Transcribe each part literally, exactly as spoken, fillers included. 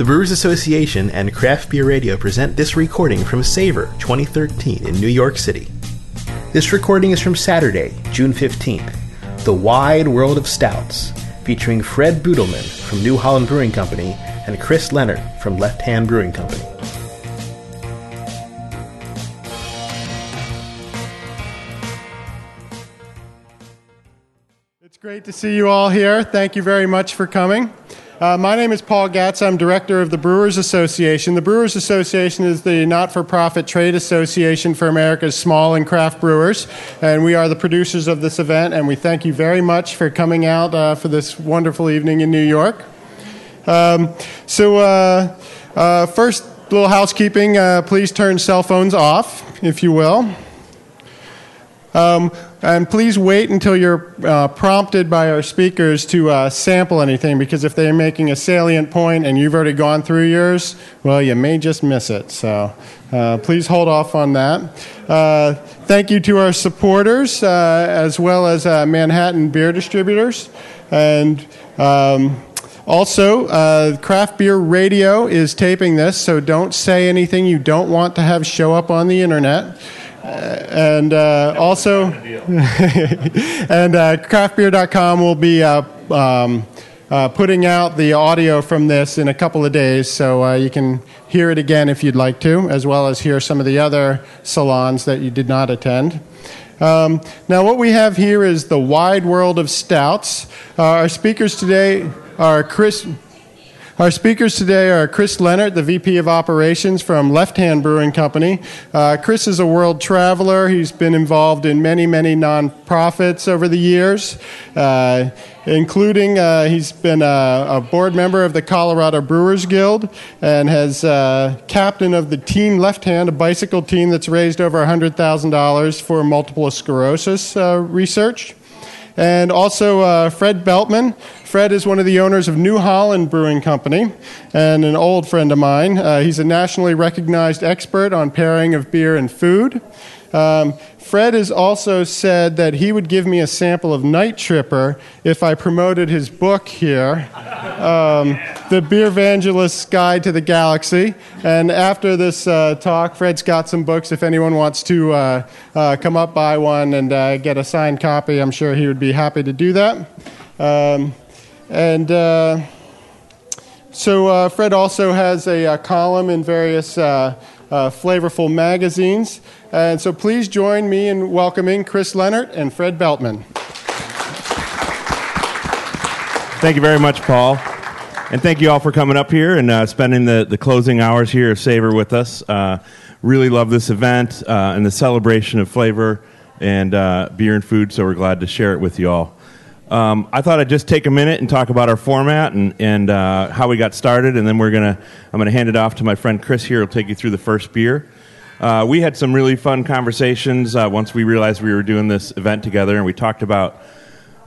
The Brewers Association and Craft Beer Radio present this recording from Savor twenty thirteen in New York City. This recording is from Saturday, June fifteenth, The Wide World of Stouts, featuring Fred Bueltmann from New Holland Brewing Company and Chris Leonard from Left Hand Brewing Company. It's great to see you all here. Thank you very much for coming. Uh, my name is Paul Gatz. I'm director of the Brewers Association. The Brewers Association is the not-for-profit trade association for America's small and craft brewers, and we are the producers of this event, and we thank you very much for coming out uh, for this wonderful evening in New York. Um, so uh, uh, first, little housekeeping. Uh, please turn cell phones off, if you will. Um, and please wait until you're uh, prompted by our speakers to uh, sample anything, because if they're making a salient point and you've already gone through yours, well, you may just miss it. So uh, please hold off on that. Uh, thank you to our supporters, uh, as well as uh, Manhattan Beer Distributors. And um, also, uh, Craft Beer Radio is taping this, so don't say anything you don't want to have show up on the internet. Uh, and uh, also, and uh, craft beer dot com will be uh, um, uh, putting out the audio from this in a couple of days, so uh, you can hear it again if you'd like to, as well as hear some of the other salons that you did not attend. Um, now, what we have here is the Wide World of Stouts. Uh, our speakers today are Chris. Our speakers today are Chris Leonard, the V P of Operations from Left Hand Brewing Company. Uh, Chris is a world traveler. He's been involved in many, many nonprofits over the years, uh, including uh, he's been a, a board member of the Colorado Brewers Guild and has uh, captain of the Team Left Hand, a bicycle team that's raised over one hundred thousand dollars for multiple sclerosis uh, research. And also uh, Fred Bueltmann. Fred is one of the owners of New Holland Brewing Company and an old friend of mine. Uh, he's a nationally recognized expert on pairing of beer and food. Um, Fred has also said that he would give me a sample of Night Tripper if I promoted his book here, um, The Beer Evangelist's Guide to the Galaxy. And after this uh, talk, Fred's got some books. If anyone wants to uh, uh, come up, buy one, and uh, get a signed copy, I'm sure he would be happy to do that. Um, and... Uh, So uh, Fred also has a, a column in various uh, uh, flavorful magazines. And so please join me in welcoming Chris Leonard and Fred Bueltmann. Thank you very much, Paul. And thank you all for coming up here and uh, spending the, the closing hours here of Savor with us. Uh, really love this event uh, and the celebration of flavor and uh, beer and food, so we're glad to share it with you all. Um, I thought I'd just take a minute and talk about our format and, and uh, how we got started, and then we're gonna I'm gonna hand it off to my friend Chris here. He'll take you through the first beer. Uh, we had some really fun conversations uh, once we realized we were doing this event together, and we talked about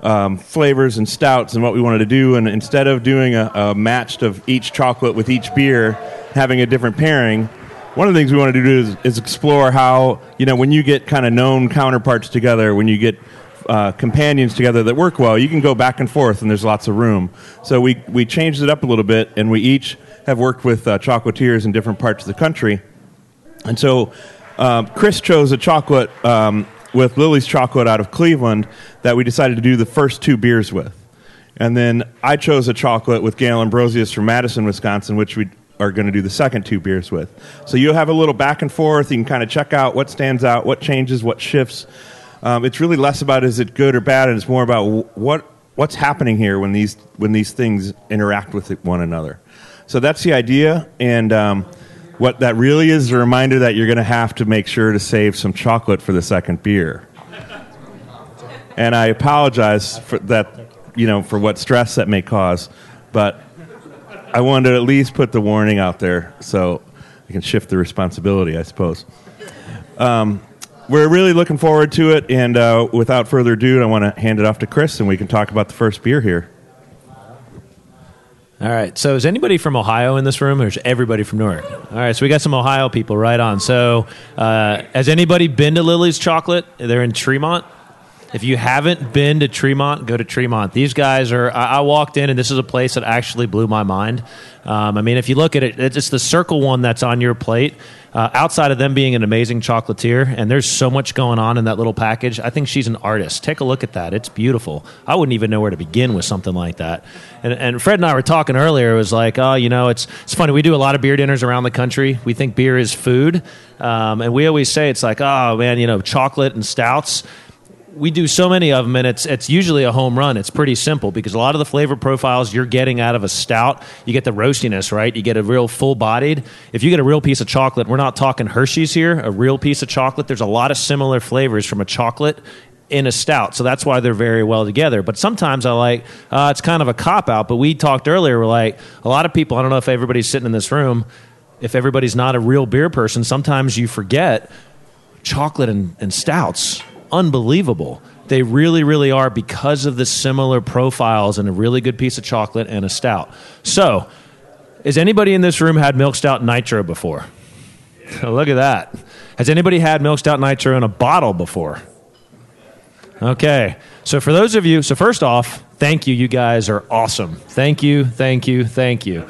um, flavors and stouts and what we wanted to do. And instead of doing a, a match of each chocolate with each beer, having a different pairing, one of the things we wanted to do is, is explore how, you know, when you get kind of known counterparts together, when you get Uh, companions together that work well, you can go back and forth, and there's lots of room. So we, we changed it up a little bit, and we each have worked with uh, chocolatiers in different parts of the country. And so uh, Chris chose a chocolate um, with Lily's Chocolate out of Cleveland that we decided to do the first two beers with. And then I chose a chocolate with Gail Ambrosius from Madison, Wisconsin, which we are going to do the second two beers with. So you'll have a little back and forth. You can kind of check out what stands out, what changes, what shifts. Um, it's really less about is it good or bad, and it's more about w- what what's happening here when these when these things interact with one another. So that's the idea, and um, what that really is a reminder that you're going to have to make sure to save some chocolate for the second beer. And I apologize for that, you know, for what stress that may cause, but I wanted to at least put the warning out there so I can shift the responsibility, I suppose. Um, We're really looking forward to it, and uh, without further ado, I want to hand it off to Chris, and we can talk about the first beer here. All right, so is anybody from Ohio in this room, or is everybody from Newark? All right, so we got some Ohio people right on. So uh, has anybody been to Lily's Chocolate? They're in Tremont. If you haven't been to Tremont, go to Tremont. These guys are, I, I walked in and this is a place that actually blew my mind. Um, I mean, if you look at it, it's the circle one that's on your plate. Uh, outside of them being an amazing chocolatier, and there's so much going on in that little package. I think she's an artist. Take a look at that. It's beautiful. I wouldn't even know where to begin with something like that. And, and Fred and I were talking earlier. It was like, oh, you know, it's it's funny. We do a lot of beer dinners around the country. We think beer is food. Um, and we always say it's like, oh, man, you know, chocolate and stouts. We do so many of them, and it's it's usually a home run. It's pretty simple because a lot of the flavor profiles you're getting out of a stout, you get the roastiness, right? You get a real full-bodied. If you get a real piece of chocolate, we're not talking Hershey's here, a real piece of chocolate. There's a lot of similar flavors from a chocolate in a stout, so that's why they're very well together. But sometimes I like, uh, it's kind of a cop-out, but we talked earlier, we're like, a lot of people, I don't know if everybody's sitting in this room, if everybody's not a real beer person, sometimes you forget chocolate and, and stouts. Unbelievable. They really, really are because of the similar profiles and a really good piece of chocolate and a stout. So, has anybody in this room had Milk Stout Nitro before? Yeah. Look at that. Has anybody had Milk Stout Nitro in a bottle before? Okay. So for those of you, so first off, thank you. You guys are awesome. Thank you, thank you, thank you.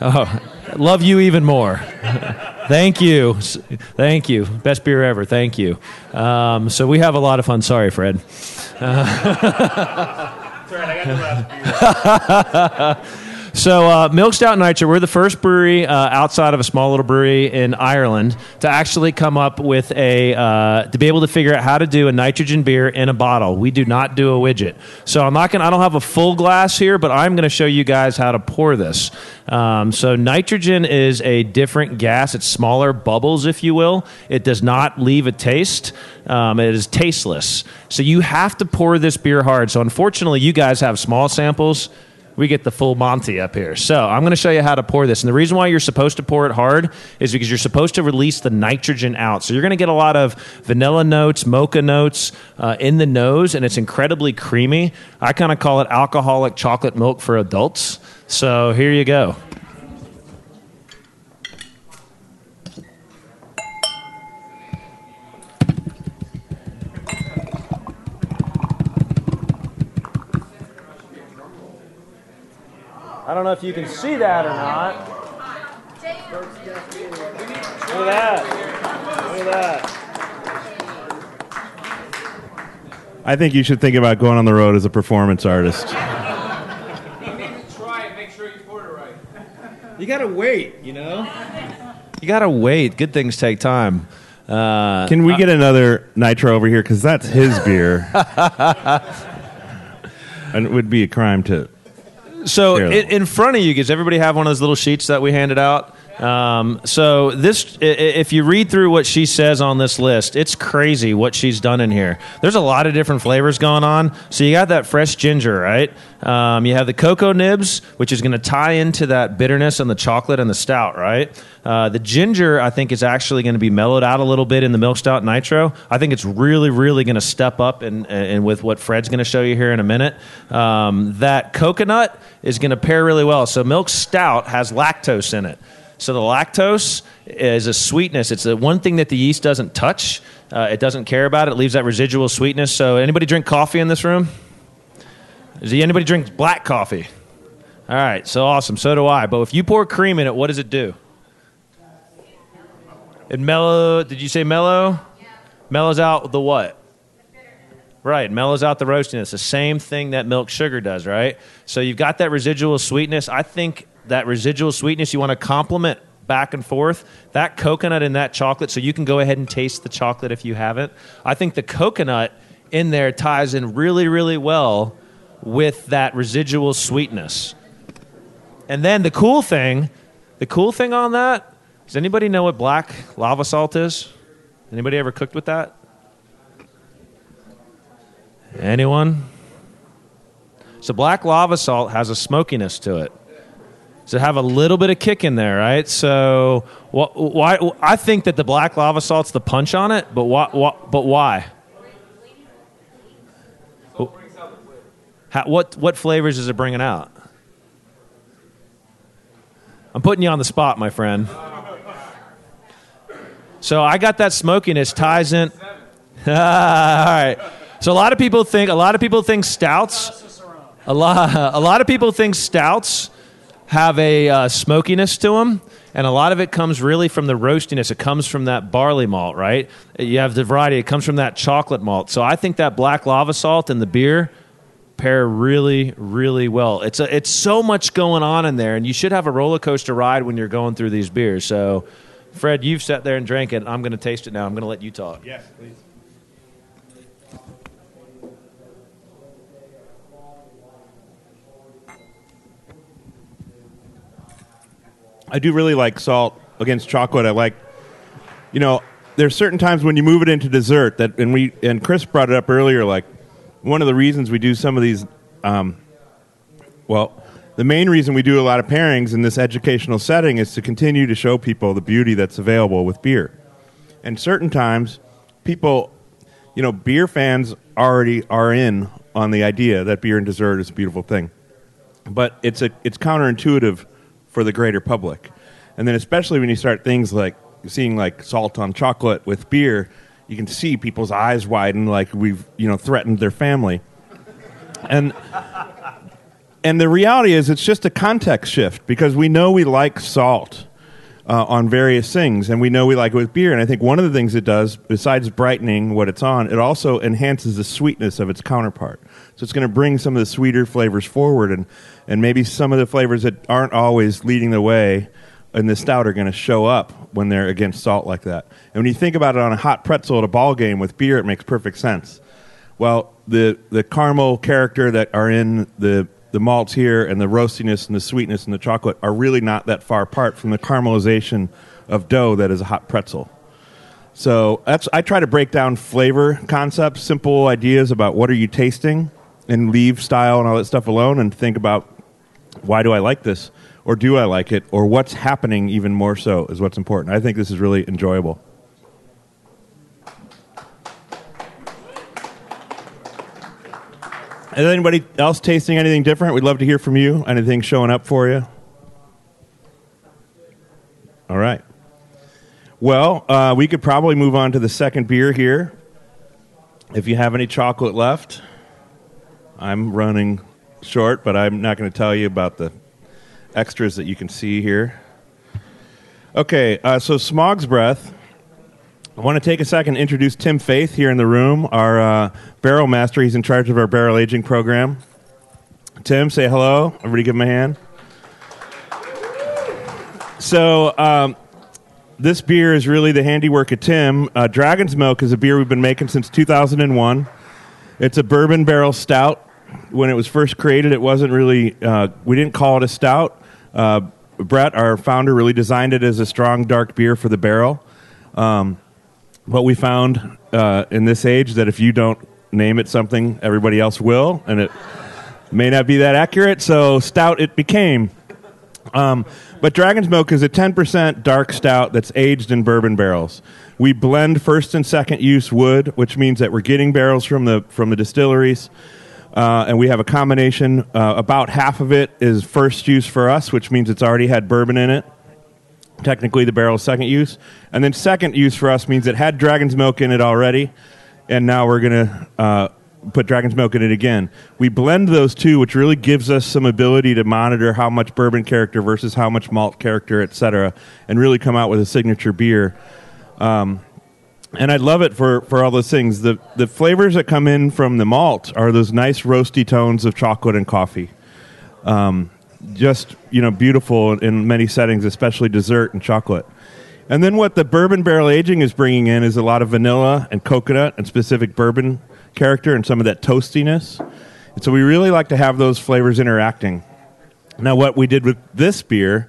Oh, love you even more. Thank you. Thank you. Best beer ever. Thank you. Um, so we have a lot of fun. Sorry, Fred. Uh, That's right. I got the last beer. So uh, Milk Stout Nitro, we're the first brewery uh, outside of a small little brewery in Ireland to actually come up with a, uh, to be able to figure out how to do a nitrogen beer in a bottle. We do not do a widget. So I'm not going to, I don't have a full glass here, but I'm going to show you guys how to pour this. Um, so nitrogen is a different gas. It's smaller bubbles, if you will. It does not leave a taste. Um, it is tasteless. So you have to pour this beer hard. So unfortunately, you guys have small samples. We get the full Monty up here. So I'm going to show you how to pour this. And the reason why you're supposed to pour it hard is because you're supposed to release the nitrogen out. So you're going to get a lot of vanilla notes, mocha notes uh, in the nose, and it's incredibly creamy. I kind of call it alcoholic chocolate milk for adults. So here you go. I don't know if you can see that or not. Look at that. Look at that. I think you should think about going on the road as a performance artist. You gotta wait, you know? You gotta wait. Good things take time. Uh, Can we get another Nitro over here? Because that's his beer. And it would be a crime to... So it, in front of you, does everybody have one of those little sheets that we handed out? Um, so this, if you read through what she says on this list, it's crazy what she's done in here. There's a lot of different flavors going on. So you got that fresh ginger, right? Um, you have the cocoa nibs, which is going to tie into that bitterness and the chocolate and the stout, right? Uh, the ginger, I think, is actually going to be mellowed out a little bit in the Milk Stout Nitro. I think it's really, really going to step up and and with what Fred's going to show you here in a minute. Um, that coconut is going to pair really well. So Milk Stout has lactose in it. So the lactose is a sweetness. It's the one thing that the yeast doesn't touch. Uh, it doesn't care about it. It leaves that residual sweetness. So anybody drink coffee in this room? Does anybody drink black coffee? All right, so awesome. So do I. But if you pour cream in it, what does it do? It mellow. Did you say mellow? Yeah. Mellows out the what? Right, mellows out the roastiness. The same thing that milk sugar does, right? So you've got that residual sweetness. I think... that residual sweetness, you want to complement back and forth. That coconut and that chocolate, so you can go ahead and taste the chocolate if you haven't. I think the coconut in there ties in really, really well with that residual sweetness. And then the cool thing, the cool thing on that, does anybody know what black lava salt is? Anybody ever cooked with that? Anyone? So black lava salt has a smokiness to it. So have a little bit of kick in there, right? So wh- why? Wh- I think that the black lava salt's the punch on it, but why? Wh- but why? Salt brings out the flavor. How, what what flavors is it bringing out? I'm putting you on the spot, my friend. So I got that smokiness ties in. Ah, all right. So a lot of people think a lot of people think stouts a lot a lot of people think stouts have a uh, smokiness to them, and a lot of it comes really from the roastiness. It comes from that barley malt, right? You have the variety. It comes from that chocolate malt. So I think that black lava salt and the beer pair really, really well. It's a, it's so much going on in there, and you should have a roller coaster ride when you're going through these beers. So, Fred, you've sat there and drank it. I'm going to taste it now. I'm going to let you talk. Yes, please. I do really like salt against chocolate. I like, you know, there's certain times when you move it into dessert that, and we and Chris brought it up earlier. Like one of the reasons we do some of these, um, well, the main reason we do a lot of pairings in this educational setting is to continue to show people the beauty that's available with beer. And certain times, people, you know, beer fans already are in on the idea that beer and dessert is a beautiful thing, but it's a it's counterintuitive for the greater public. And then especially when you start things like seeing like salt on chocolate with beer, you can see people's eyes widen like we've, you know, threatened their family. And and the reality is it's just a context shift, because we know we like salt uh, on various things, and we know we like it with beer. And I think one of the things it does, besides brightening what it's on, it also enhances the sweetness of its counterpart. So it's going to bring some of the sweeter flavors forward, and, and maybe some of the flavors that aren't always leading the way in the stout are going to show up when they're against salt like that. And when you think about it on a hot pretzel at a ball game with beer, it makes perfect sense. Well, the, the caramel character that are in the, the malts here, and the roastiness and the sweetness and the chocolate are really not that far apart from the caramelization of dough that is a hot pretzel. So that's I try to break down flavor concepts, simple ideas about what are you tasting, and leave style and all that stuff alone, and think about, why do I like this? Or do I like it? Or what's happening even more so is what's important. I think this is really enjoyable. Is anybody else tasting anything different? We'd love to hear from you. Anything showing up for you? All right. Well, uh, we could probably move on to the second beer here, if you have any chocolate left. I'm running short, but I'm not going to tell you about the extras that you can see here. Okay, uh, so Smog's Breath. I want to take a second to introduce Tim Faith here in the room, our uh, barrel master. He's in charge of our barrel aging program. Tim, say hello. Everybody give him a hand. So um, this beer is really the handiwork of Tim. Uh, Dragon's Milk is a beer we've been making since two thousand one. It's a bourbon barrel stout. When it was first created, it wasn't really, uh, we didn't call it a stout. Uh, Brett, our founder, really designed it as a strong, dark beer for the barrel. Um, but we found uh, in this age that if you don't name it something, everybody else will, and it may not be that accurate, so stout it became. Um, but Dragon's Milk is a ten percent dark stout that's aged in bourbon barrels. We blend first and second use wood, which means that we're getting barrels from the from the distilleries. Uh, and we have a combination. Uh, about half of it is first use for us, which means it's already had bourbon in it. Technically, the barrel is second use. And then second use for us means it had Dragon's Milk in it already, and now we're going to uh, put Dragon's Milk in it again. We blend those two, which really gives us some ability to monitor how much bourbon character versus how much malt character, et cetera, and really come out with a signature beer. Um And I love it for, for all those things. The the flavors that come in from the malt are those nice roasty tones of chocolate and coffee. Um, just, you know, beautiful in many settings, especially dessert and chocolate. And then what the bourbon barrel aging is bringing in is a lot of vanilla and coconut and specific bourbon character and some of that toastiness. And so we really like to have those flavors interacting. Now, what we did with this beer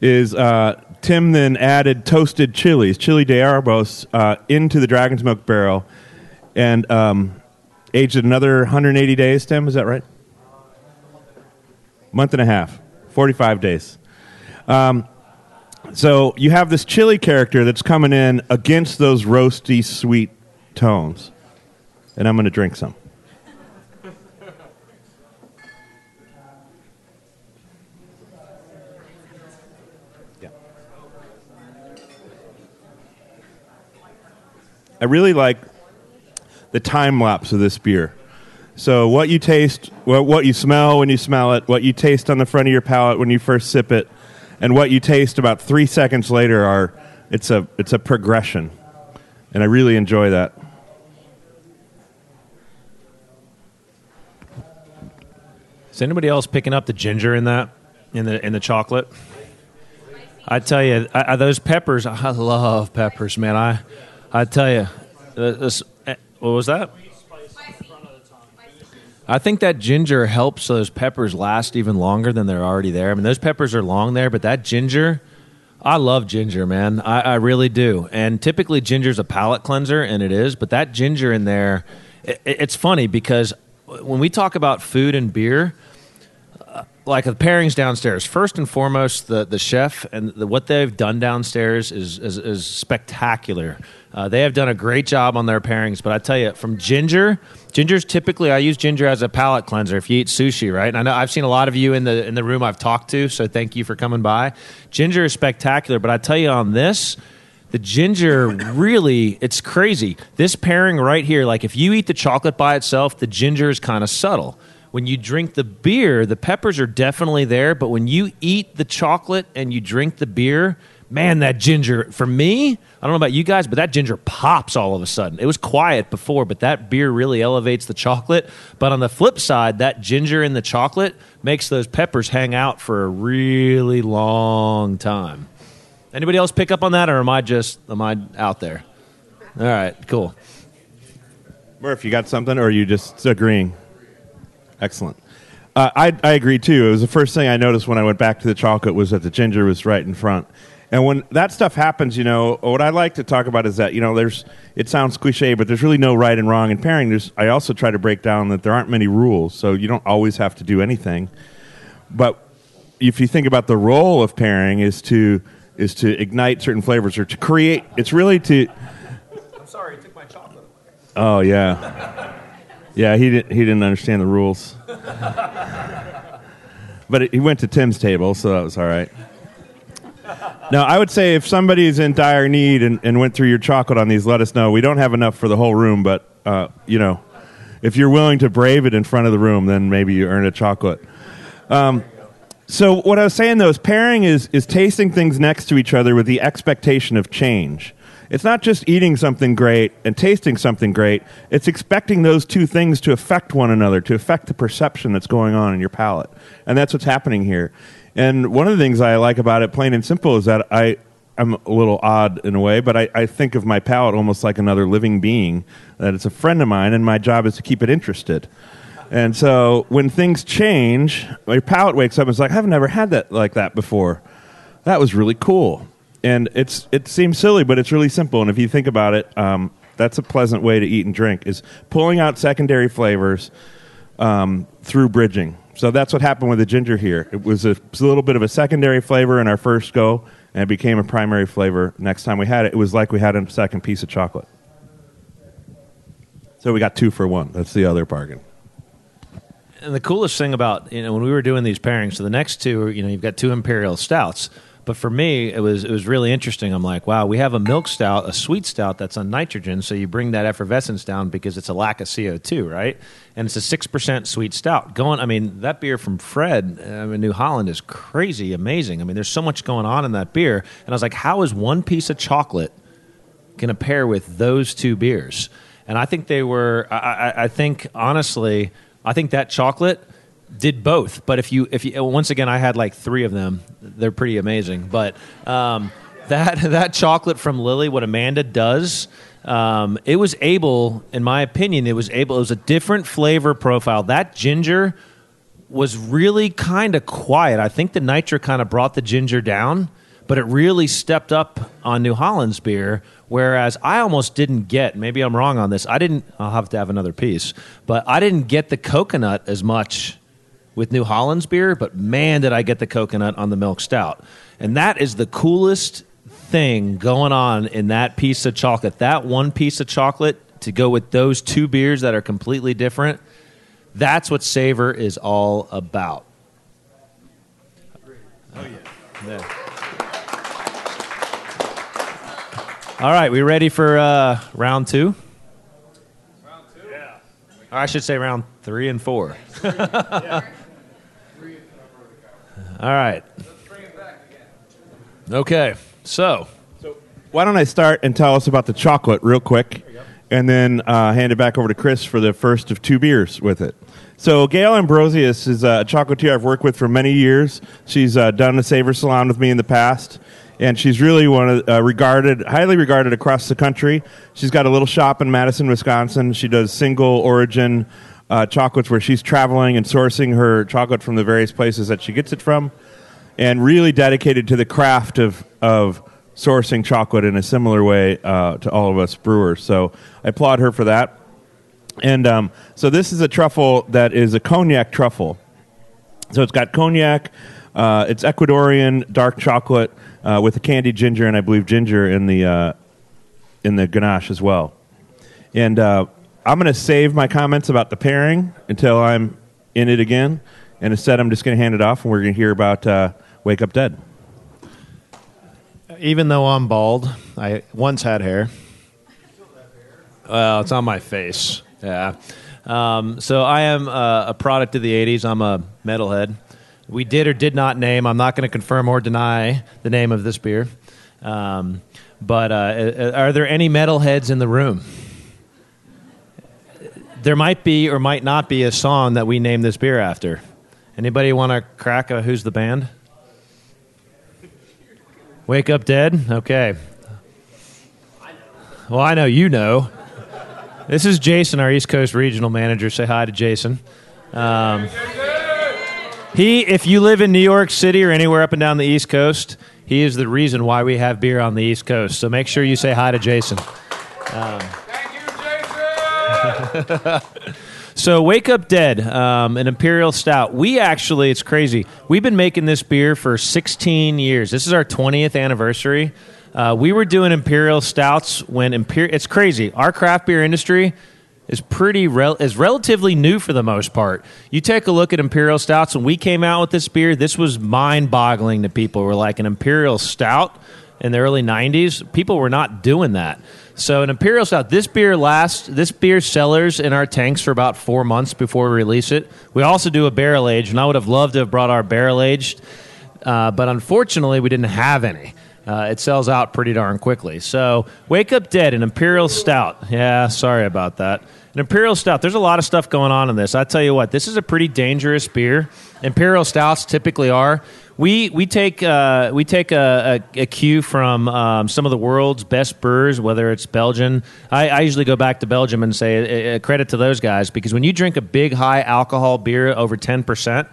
is... Uh, Tim then added toasted chilies, chili de arbos, uh, into the Dragon's Milk barrel, and um, aged it another one hundred eighty days, Tim, is that right? Month and a half, forty-five days. Um, so you have this chili character that's coming in against those roasty, sweet tones. And I'm going to drink some. I really like the time lapse of this beer. So what you taste, what you smell when you smell it, what you taste on the front of your palate when you first sip it, and what you taste about three seconds later are it's a it's a progression, and I really enjoy that. Is anybody else picking up the ginger in that, in the in the chocolate? I tell you, I, those peppers. I love peppers, man. I I tell you, this, what was that? I think that ginger helps those peppers last even longer than they're already there. I mean, those peppers are long there, but that ginger, I love ginger, man. I, I really do. And typically ginger's a palate cleanser, and it is, but that ginger in there, it, it's funny because when we talk about food and beer, uh, like the pairings downstairs, first and foremost, the, the chef and the, what they've done downstairs is, is, is spectacular. Uh, they have done a great job on their pairings, but I tell you, from ginger, ginger's typically, I use ginger as a palate cleanser if you eat sushi, right? And I know I've seen a lot of you in the in the room I've talked to, so thank you for coming by. Ginger is spectacular, but I tell you on this, the ginger really, it's crazy. This pairing right here, like if you eat the chocolate by itself, the ginger is kind of subtle. When you drink the beer, the peppers are definitely there, but when you eat the chocolate and you drink the beer, man, that ginger, for me, I don't know about you guys, but that ginger pops all of a sudden. It was quiet before, but that beer really elevates the chocolate. But on the flip side, that ginger in the chocolate makes those peppers hang out for a really long time. Anybody else pick up on that, or am I just am I out there? All right, cool. Murph, you got something, or are you just agreeing? Excellent. Uh, I, I agree, too. It was the first thing I noticed when I went back to the chocolate was that the ginger was right in front. And when that stuff happens, you know, what I like to talk about is that, you know, there's, it sounds cliche, but there's really no right and wrong in pairing. There's, I also try to break down that there aren't many rules, so you don't always have to do anything. But if you think about the role of pairing is to is to ignite certain flavors or to create, it's really to... I'm sorry, it took my chocolate away. Oh, yeah. Yeah, he didn't, he didn't understand the rules. But it, he went to Tim's table, so that was all right. Now, I would say if somebody's in dire need and, and went through your chocolate on these, let us know. We don't have enough for the whole room, but, uh, you know, if you're willing to brave it in front of the room, then maybe you earn a chocolate. Um, so what I was saying, though, is pairing is, is tasting things next to each other with the expectation of change. It's not just eating something great and tasting something great. It's expecting those two things to affect one another, to affect the perception that's going on in your palate. And that's what's happening here. And one of the things I like about it, plain and simple, is that I, I'm a little odd in a way, but I, I think of my palate almost like another living being, that it's a friend of mine, and my job is to keep it interested. And so when things change, your palate wakes up and is like, I've never had that like that before. That was really cool. And it's it seems silly, but it's really simple. And if you think about it, um, that's a pleasant way to eat and drink, is pulling out secondary flavors um, through bridging. So that's what happened with the ginger here. It was, a, it was a little bit of a secondary flavor in our first go, and it became a primary flavor next time we had it. It was like we had a second piece of chocolate. So we got two for one. That's the other bargain. And the coolest thing about, you know, when we were doing these pairings, so the next two, you know, you've got two imperial stouts. But for me, it was it was really interesting. I'm like, wow, we have a milk stout, a sweet stout that's on nitrogen, so you bring that effervescence down because it's a lack of C O two, right? And it's a six percent sweet stout. Going, I mean, that beer from Fred, I mean, New Holland is crazy amazing. I mean, there's so much going on in that beer. And I was like, how is one piece of chocolate going to pair with those two beers? And I think they were, I, I, I think, honestly, I think that chocolate did both, but if you if you once again, I had like three of them. They're pretty amazing. But um, that that chocolate from Lily, what Amanda does, um, it was able, in my opinion, it was able. It was a different flavor profile. That ginger was really kind of quiet. I think the nitro kind of brought the ginger down, but it really stepped up on New Holland's beer. Whereas I almost didn't get, maybe I'm wrong on this. I didn't. I'll have to have another piece, but I didn't get the coconut as much with New Holland's beer, but man, did I get the coconut on the milk stout. And that is the coolest thing going on in that piece of chocolate. That one piece of chocolate to go with those two beers that are completely different, that's what Savor is all about. Oh, yeah. Yeah. All right, we ready for uh, round two? Round Or I should say round three and four. All right. Let's bring it back again. Okay. So. So why don't I start and tell us about the chocolate real quick, and then uh, hand it back over to Chris for the first of two beers with it. So Gail Ambrosius is a chocolatier I've worked with for many years. She's uh, done a Savor Salon with me in the past, and she's really one of uh, regarded, highly regarded across the country. She's got a little shop in Madison, Wisconsin. She does single origin uh, chocolates where she's traveling and sourcing her chocolate from the various places that she gets it from, and really dedicated to the craft of of sourcing chocolate in a similar way uh, to all of us brewers. So I applaud her for that. And um, so this is a truffle that is a cognac truffle. So it's got cognac, uh, it's Ecuadorian dark chocolate uh, with a candied ginger, and I believe ginger in the uh, in the ganache as well. And uh, I'm going to save my comments about the pairing until I'm in it again. And instead, I'm just going to hand it off, and we're going to hear about uh, Wake Up Dead. Even though I'm bald, I once had hair. Well, it's on my face. Yeah. Um, so I am uh, a product of the eighties. I'm a metalhead. We did or did not name. I'm not going to confirm or deny the name of this beer. Um, but uh, are there any metalheads in the room? There might be or might not be a song that we name this beer after. Anybody want to crack a who's the band? Wake Up Dead? Okay. Well, I know you know. This is Jason, our East Coast regional manager. Say hi to Jason. Um, he, if you live in New York City or anywhere up and down the East Coast, he is the reason why we have beer on the East Coast. So make sure you say hi to Jason. Um, Thank you, Jason! So Wake Up Dead, um, an Imperial Stout. We actually, it's crazy, we've been making this beer for sixteen years. This is our twentieth anniversary. Uh, we were doing Imperial Stouts when Imperial... It's crazy. Our craft beer industry is pretty rel- is relatively new for the most part. You take a look at Imperial Stouts. When we came out with this beer, this was mind-boggling to people. We're like an Imperial Stout in the early nineties. People were not doing that. So an Imperial Stout, this beer lasts, this beer sellers in our tanks for about four months before we release it. We also do a barrel aged, and I would have loved to have brought our barrel aged, uh, but unfortunately we didn't have any. Uh, it sells out pretty darn quickly. So Wake Up Dead, an Imperial Stout. Yeah, sorry about that. An Imperial Stout, there's a lot of stuff going on in this. I tell you what, this is a pretty dangerous beer. Imperial Stouts typically are. We we take uh, we take a, a, a cue from um, some of the world's best brewers, whether it's Belgian. I, I usually go back to Belgium and say uh, credit to those guys, because when you drink a big, high alcohol beer over ten percent,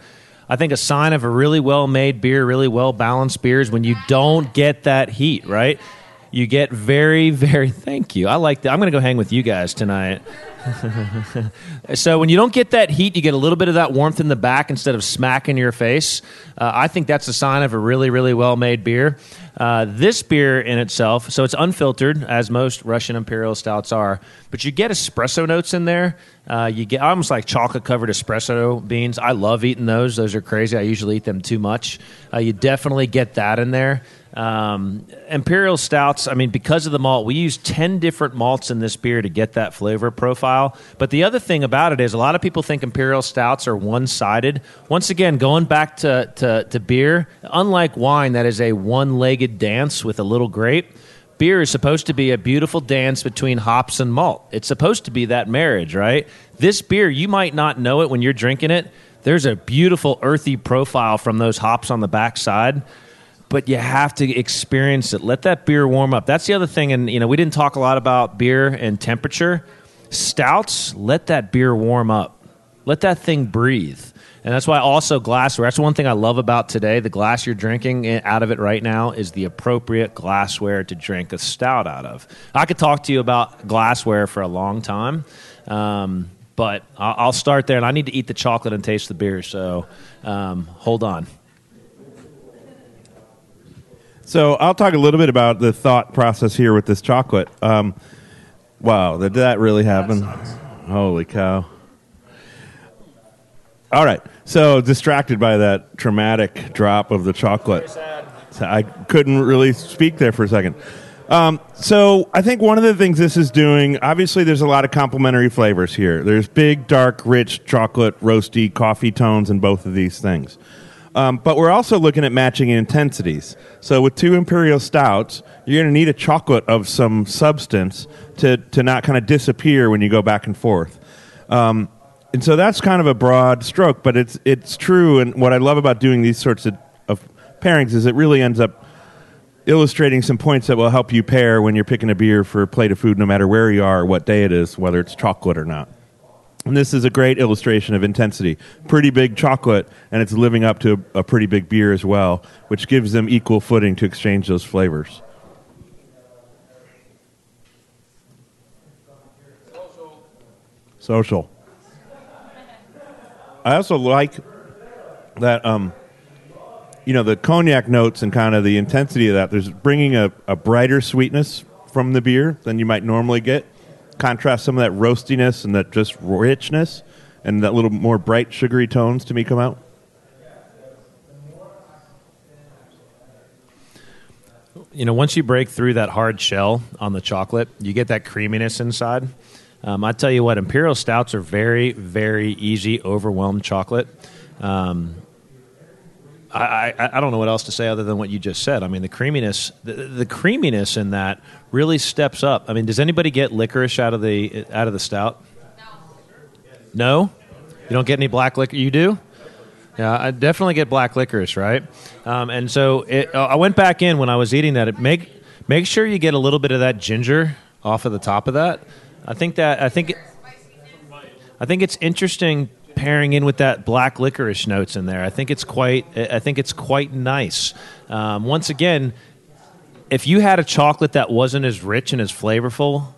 I think a sign of a really well-made beer, really well-balanced beer, is when you don't get that heat, right? You get very, very... Thank you. I like that. I'm going to go hang with you guys tonight. So when you don't get that heat, you get a little bit of that warmth in the back instead of smacking your face. Uh, I think that's a sign of a really, really well-made beer. Uh, this beer in itself, so it's unfiltered, as most Russian Imperial Stouts are, but you get espresso notes in there. Uh, you get almost like chocolate-covered espresso beans. I love eating those. Those are crazy. I usually eat them too much. Uh, you definitely get that in there. Um, Imperial Stouts, I mean, because of the malt, we use ten different malts in this beer to get that flavor profile. But the other thing about it is a lot of people think Imperial Stouts are one-sided. Once again, going back to, to, to beer, unlike wine, that is a one-legged dance with a little grape. Beer is supposed to be a beautiful dance between hops and malt. It's supposed to be that marriage, right? This beer, you might not know it when you're drinking it. There's a beautiful earthy profile from those hops on the backside. But you have to experience it. Let that beer warm up. That's the other thing, and you know, we didn't talk a lot about beer and temperature. Stouts, let that beer warm up. Let that thing breathe. And that's why also glassware. That's one thing I love about today. The glass you're drinking out of it right now is the appropriate glassware to drink a stout out of. I could talk to you about glassware for a long time, um, but I'll start there. And I need to eat the chocolate and taste the beer, so um, hold on. So I'll talk a little bit about the thought process here with this chocolate. Um, wow, did that really happen? That holy cow. All right. So distracted by that traumatic drop of the chocolate. So I couldn't really speak there for a second. Um, so I think one of the things this is doing, obviously there's a lot of complementary flavors here. There's big, dark, rich, chocolate, roasty, coffee tones in both of these things. Um, but we're also looking at matching intensities. So with two imperial stouts, you're going to need a chocolate of some substance to, to not kind of disappear when you go back and forth. Um, and so that's kind of a broad stroke, but it's it's true. And what I love about doing these sorts of, of pairings is it really ends up illustrating some points that will help you pair when you're picking a beer for a plate of food, no matter where you are, what day it is, whether it's chocolate or not. And this is a great illustration of intensity. Pretty big chocolate, and it's living up to a, a pretty big beer as well, which gives them equal footing to exchange those flavors. Social. Social. I also like that, um, you know, the cognac notes and kind of the intensity of that. There's bringing a, a brighter sweetness from the beer than you might normally get. Contrast some of that roastiness and that just richness and that little more bright sugary tones to me come out. You know, once you break through that hard shell on the chocolate, you get that creaminess inside. Um, I tell you what, imperial stouts are very, very easy, overwhelmed chocolate. Um, I, I, I don't know what else to say other than what you just said. I mean, the creaminess, the, the creaminess in that really steps up. I mean, does anybody get licorice out of the out of the stout? No. No? You don't get any black licorice? You do? Yeah, I definitely get black licorice, right? Um, and so it, I went back in when I was eating that. It make make sure you get a little bit of that ginger off of the top of that. I think that I think it, I think it's interesting. Pairing in with that black licorice notes in there, I think it's quite. I think it's quite nice. Um, once again, if you had a chocolate that wasn't as rich and as flavorful,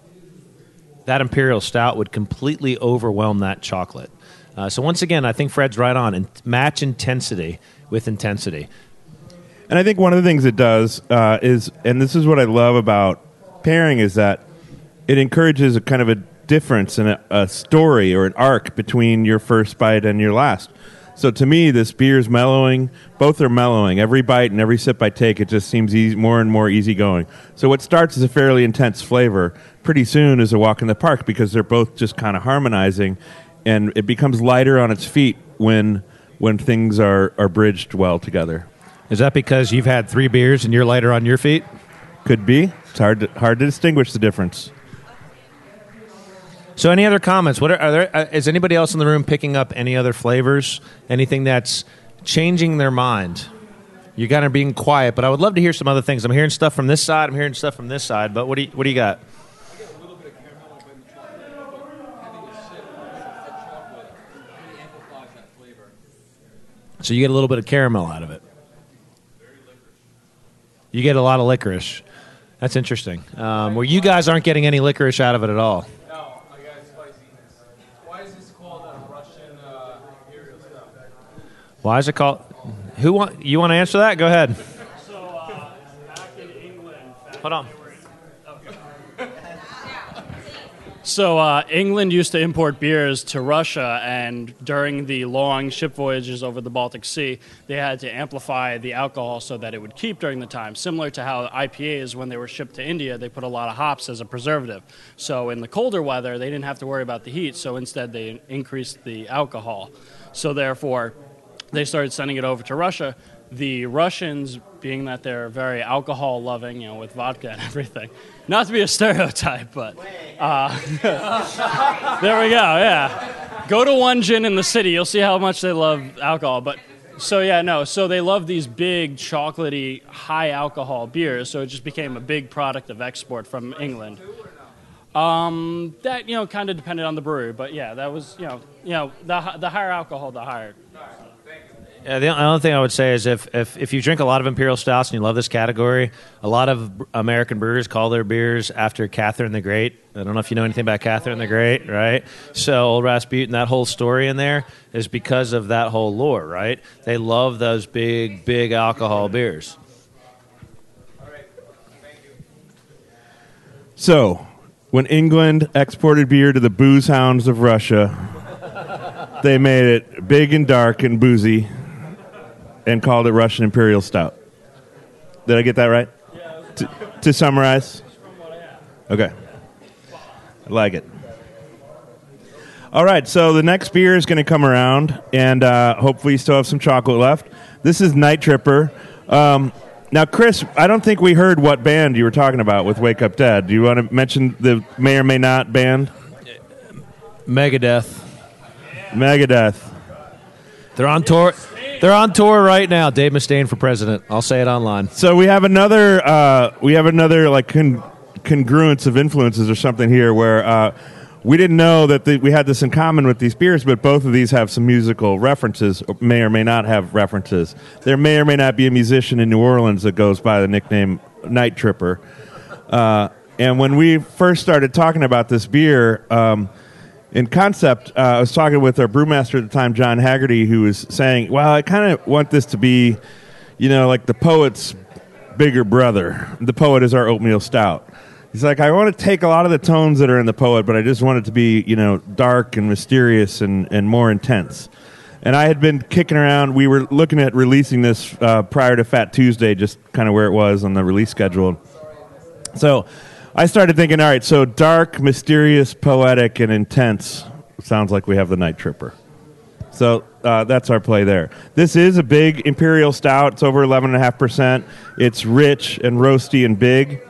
that imperial stout would completely overwhelm that chocolate. Uh, so once again, I think Fred's right on. And match intensity with intensity. And I think one of the things it does uh, is, and this is what I love about pairing, is that it encourages a kind of a difference in a, a story or an arc between your first bite and your last. So to me, this beer's mellowing. Both are mellowing. Every bite and every sip I take, it just seems easy, more and more easygoing. So what starts as a fairly intense flavor pretty soon is a walk in the park because they're both just kind of harmonizing, and it becomes lighter on its feet when when things are, are bridged well together. Is that because you've had three beers and you're lighter on your feet? Could be. It's hard to, hard to distinguish the difference. So, any other comments? What are, are there? Uh, is anybody else in the room picking up any other flavors? Anything that's changing their mind? You guys are being quiet, but I would love to hear some other things. I'm hearing stuff from this side. I'm hearing stuff from this side. But what do you, what do you got? So you get a little bit of caramel out of it. You get a lot of licorice. That's interesting. Um, well, you guys aren't getting any licorice out of it at all. Why is it called? Who want you want to answer that? Go ahead. So uh, back in England. Back Hold on. In, okay. So uh, England used to import beers to Russia, and during the long ship voyages over the Baltic Sea, they had to amplify the alcohol so that it would keep during the time. Similar to how I P As, when they were shipped to India, they put a lot of hops as a preservative. So in the colder weather, they didn't have to worry about the heat. So instead, they increased the alcohol. So therefore, they started sending it over to Russia. The Russians, being that they're very alcohol-loving, you know, with vodka and everything. Not to be a stereotype, but uh, there we go. Yeah, go to one gin in the city, you'll see how much they love alcohol. But so yeah, no, so they love these big, chocolatey, high-alcohol beers. So it just became a big product of export from England. Um, that you know, kind of depended on the brewery, but yeah, that was you know, you know, the the higher alcohol, the higher. Uh, the only thing I would say is if, if if you drink a lot of imperial stouts and you love this category, a lot of American brewers call their beers after Catherine the Great. I don't know if you know anything about Catherine the Great, right? So old Rasputin, that whole story in there is because of that whole lore, right? They love those big, big alcohol beers. All right. Thank you. So when England exported beer to the booze hounds of Russia, they made it big and dark and boozy. And called it Russian Imperial Stout. Did I get that right? Yeah. to summarize? Okay. I like it. All right, so the next beer is going to come around, and uh, hopefully you still have some chocolate left. This is Night Tripper. Um, now, Chris, I don't think we heard what band you were talking about with Wake Up Dead. Do you want to mention the may or may not band? Megadeth. Megadeth. They're on tour. They're on tour right now. Dave Mustaine for president. I'll say it online. So we have another. Uh, we have another like con- congruence of influences or something here where. Uh, We didn't know that the, we had this in common with these beers, but both of these have some musical references, or may or may not have references. There may or may not be a musician in New Orleans that goes by the nickname Night Tripper. Uh, and when we first started talking about this beer, um, in concept, uh, I was talking with our brewmaster at the time, John Haggerty, who was saying, well, I kind of want this to be, you know, like the poet's bigger brother. The poet is our oatmeal stout. He's like, I want to take a lot of the tones that are in the poet, but I just want it to be, you know, dark and mysterious and, and more intense. And I had been kicking around. We were looking at releasing this uh, prior to Fat Tuesday, just kind of where it was on the release schedule. So I started thinking, all right, so dark, mysterious, poetic, and intense. Sounds like we have the Night Tripper. So uh, that's our play there. This is a big imperial stout. It's over eleven point five percent. It's rich and roasty and big.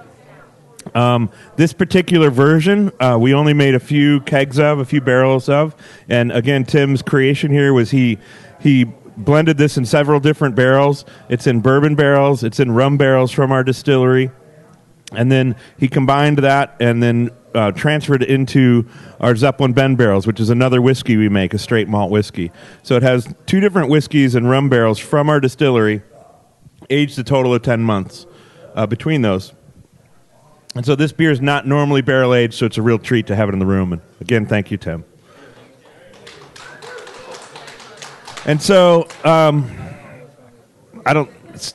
Um, this particular version, uh, we only made a few kegs of, a few barrels of, and again, Tim's creation here was he he blended this in several different barrels. It's in bourbon barrels, it's in rum barrels from our distillery, and then he combined that and then uh, transferred into our Zeppelin Bend barrels, which is another whiskey we make, a straight malt whiskey. So it has two different whiskeys and rum barrels from our distillery, aged a total of ten months uh, between those. And so this beer is not normally barrel-aged, so it's a real treat to have it in the room. And again, thank you, Tim. And so, um, I don't.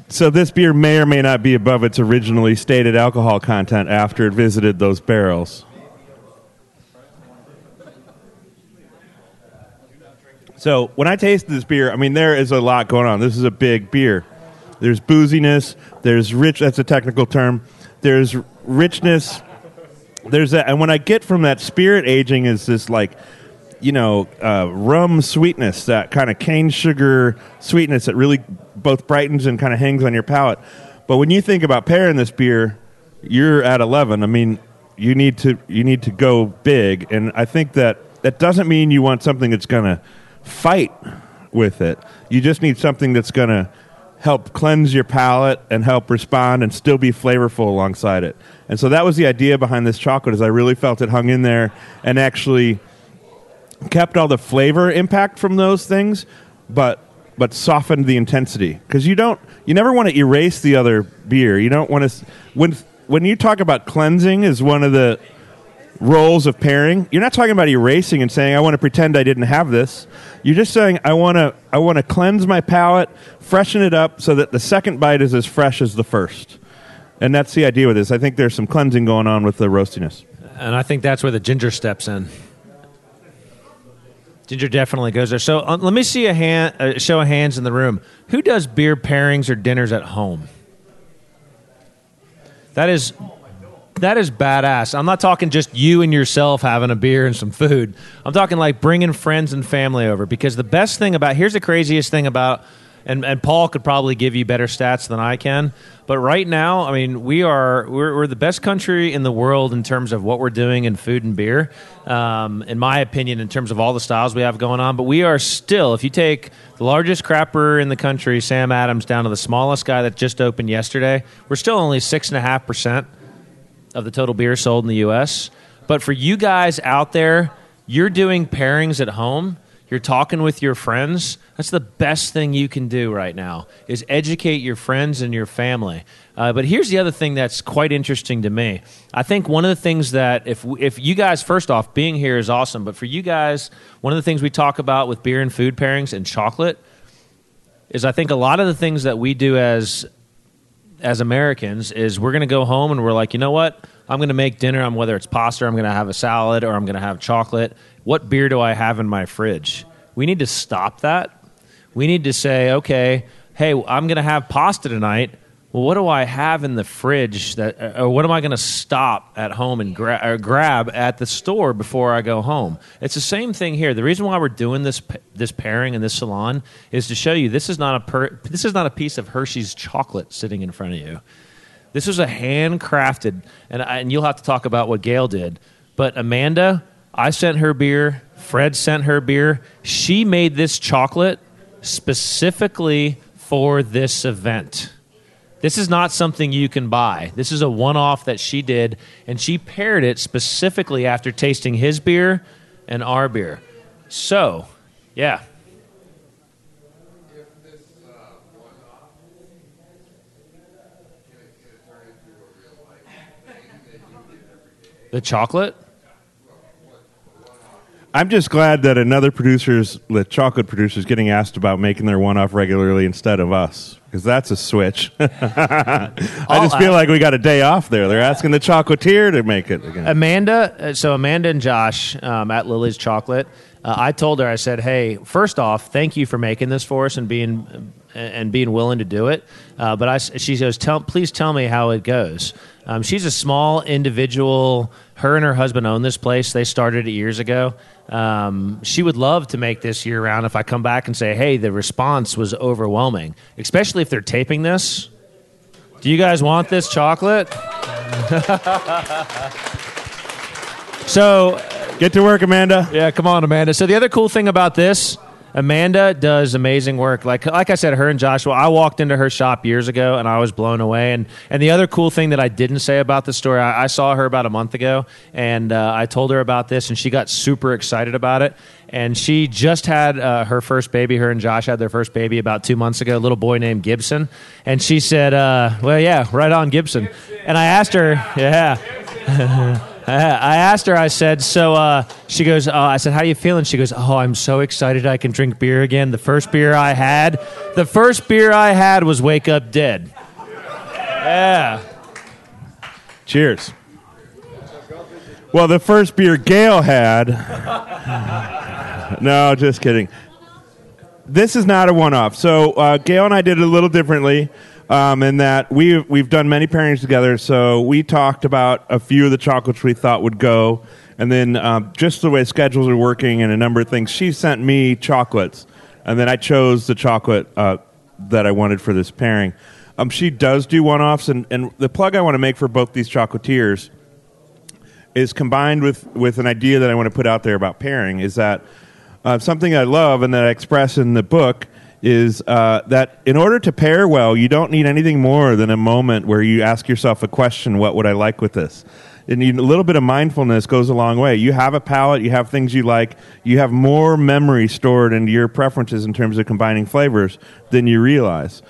So this beer may or may not be above its originally stated alcohol content after it visited those barrels. So when I tasted this beer, I mean, there is a lot going on. This is a big beer. There's booziness. There's rich. That's a technical term. There's richness, there's that, and what I get from that spirit aging is this, like, you know, uh, rum sweetness, that kind of cane sugar sweetness that really both brightens and kind of hangs on your palate. But when you think about pairing this beer, you're at eleven. I mean, you need to you need to go big, and I think that that doesn't mean you want something that's going to fight with it. You just need something that's going to help cleanse your palate and help respond and still be flavorful alongside it. And so that was the idea behind this chocolate, is I really felt it hung in there and actually kept all the flavor impact from those things, but but softened the intensity. Because you don't, you never want to erase the other beer. You don't want to, when when you talk about cleansing as one of the roles of pairing, you're not talking about erasing and saying, I want to pretend I didn't have this. You're just saying, I want to I want to cleanse my palate, freshen it up so that the second bite is as fresh as the first. And that's the idea with this. I think there's some cleansing going on with the roastiness. And I think that's where the ginger steps in. Ginger definitely goes there. So um, let me see a hand, uh, show of hands in the room. Who does beer pairings or dinners at home? That is... That is badass. I'm not talking just you and yourself having a beer and some food. I'm talking like bringing friends and family over, because the best thing about, here's the craziest thing about, and, and Paul could probably give you better stats than I can, but right now, I mean, we are, we're, we're the best country in the world in terms of what we're doing in food and beer, um, in my opinion, in terms of all the styles we have going on, but we are still, if you take the largest crap brewer in the country, Sam Adams, down to the smallest guy that just opened yesterday, we're still only six and a half percent of the total beer sold in the U S. But for you guys out there, you're doing pairings at home, you're talking with your friends. That's the best thing you can do right now, is educate your friends and your family. Uh, but here's the other thing that's quite interesting to me. I think one of the things that, if if you guys, first off, being here is awesome, but for you guys, one of the things we talk about with beer and food pairings and chocolate is, I think a lot of the things that we do as as Americans is we're going to go home and we're like, you know what? I'm going to make dinner. I'm whether it's pasta, or I'm going to have a salad, or I'm going to have chocolate. What beer do I have in my fridge? We need to stop that. We need to say, okay, hey, I'm going to have pasta tonight. well, what do I have in the fridge that, or what am I going to stop at home and gra- or grab at the store before I go home? It's the same thing here. The reason why we're doing this this pairing in this salon is to show you this is not a per- this is not a piece of Hershey's chocolate sitting in front of you. This is a handcrafted, and I, and you'll have to talk about what Gail did. But Amanda, I sent her beer. Fred sent her beer. She made this chocolate specifically for this event. This is not something you can buy. This is a one-off that she did, and she paired it specifically after tasting his beer and our beer. So, yeah. If this uh, one-off, can it, can it turn into a real life thing that you get every day? The chocolate? I'm just glad that another producer's, the chocolate producer's, getting asked about making their one-off regularly instead of us, because that's a switch. I just feel like we got a day off there. They're asking the chocolatier to make it again. Amanda, so Amanda and Josh um, at Lily's Chocolate, uh, I told her, I said, hey, first off, thank you for making this for us and being and being willing to do it. Uh, but I, she goes, tell, please tell me how it goes. Um, she's a small individual. Her and her husband own this place. They started it years ago. Um, she would love to make this year-round if I come back and say, hey, the response was overwhelming, especially if they're taping this. Do you guys want this chocolate? So get to work, Amanda. Yeah, come on, Amanda. So the other cool thing about this, Amanda does amazing work. Like like I said, her and Joshua, I walked into her shop years ago, and I was blown away. And, and the other cool thing that I didn't say about the story, I, I saw her about a month ago, and uh, I told her about this, and she got super excited about it. And she just had uh, her first baby. Her and Josh had their first baby about two months ago, a little boy named Gibson. And she said, uh, well, yeah, right on, Gibson. Gibson. And I asked her, yeah. yeah. I asked her, I said, so uh, she goes, uh, I said, how are you feeling? She goes, oh, I'm so excited I can drink beer again. The first beer I had, the first beer I had was Wake Up Dead. Yeah. Cheers. Well, the first beer Gail had. No, just kidding. This is not a one-off. So uh, Gail and I did it a little differently. Um, and that we, we've done many pairings together, so we talked about a few of the chocolates we thought would go, and then um, just the way schedules are working and a number of things, she sent me chocolates, and then I chose the chocolate uh, that I wanted for this pairing. Um, she does do one-offs, and, and the plug I want to make for both these chocolatiers is combined with, with an idea that I want to put out there about pairing, is that uh, something I love and that I express in the book is uh, that in order to pair well, you don't need anything more than a moment where you ask yourself a question, what would I like with this? And you, a little bit of mindfulness goes a long way. You have a palate, you have things you like, you have more memory stored into your preferences in terms of combining flavors than you realize.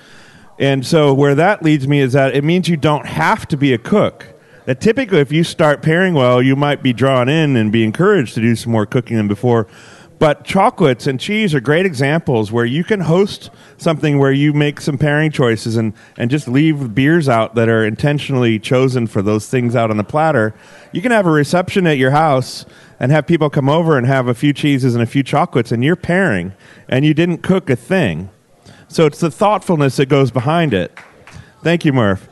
And so where that leads me is that it means you don't have to be a cook. That typically if you start pairing well, you might be drawn in and be encouraged to do some more cooking than before. But chocolates and cheese are great examples where you can host something where you make some pairing choices and, and just leave beers out that are intentionally chosen for those things out on the platter. You can have a reception at your house and have people come over and have a few cheeses and a few chocolates, and you're pairing, and you didn't cook a thing. So it's the thoughtfulness that goes behind it. Thank you, Murph.